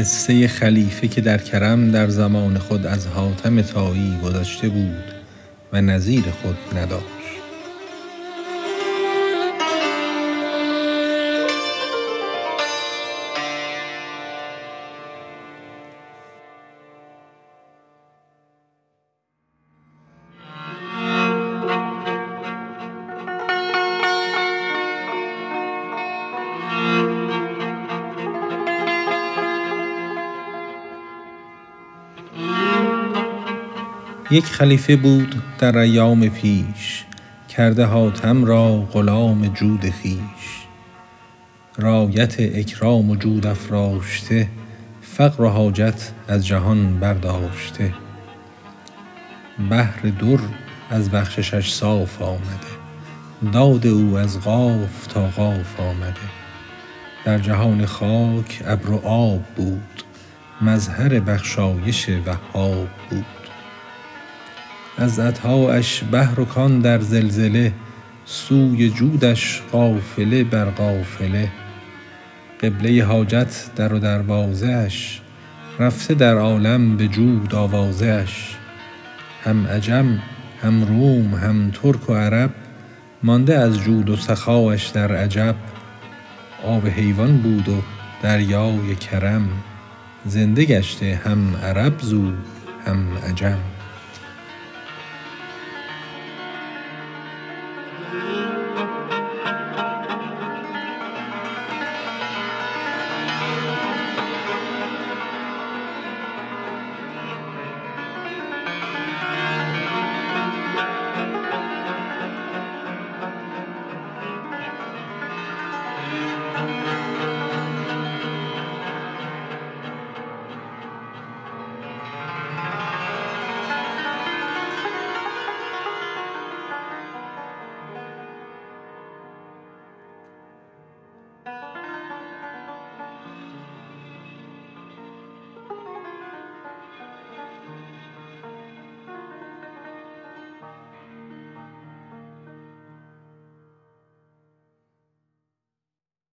قصه خلیفه که در کرم در زمان خود از حاتم طایی گذشته بود و نظیر خود نداشت. یک خلیفه بود در ایام پیش، کرده حاتم را غلام جود خیش. رایت اکرام و جود افراشته، فقر و حاجت از جهان برداشته. بحر در از بخششش صاف آمده، داد او از قاف تا قاف آمده. در جهان خاک ابر و آب بود، مظهر بخشایش وهاب بود. از عطااش بحر و کان در زلزله، سوی جودش قافله بر قافله. قبله حاجت در و دروازه‌اش، رفته در عالم به جود آوازه‌اش. هم عجم هم روم هم ترک و عرب، مانده از جود و سخاش در عجب. آب حیوان بود و دریای کرم، زنده گشته هم عرب زو هم عجم.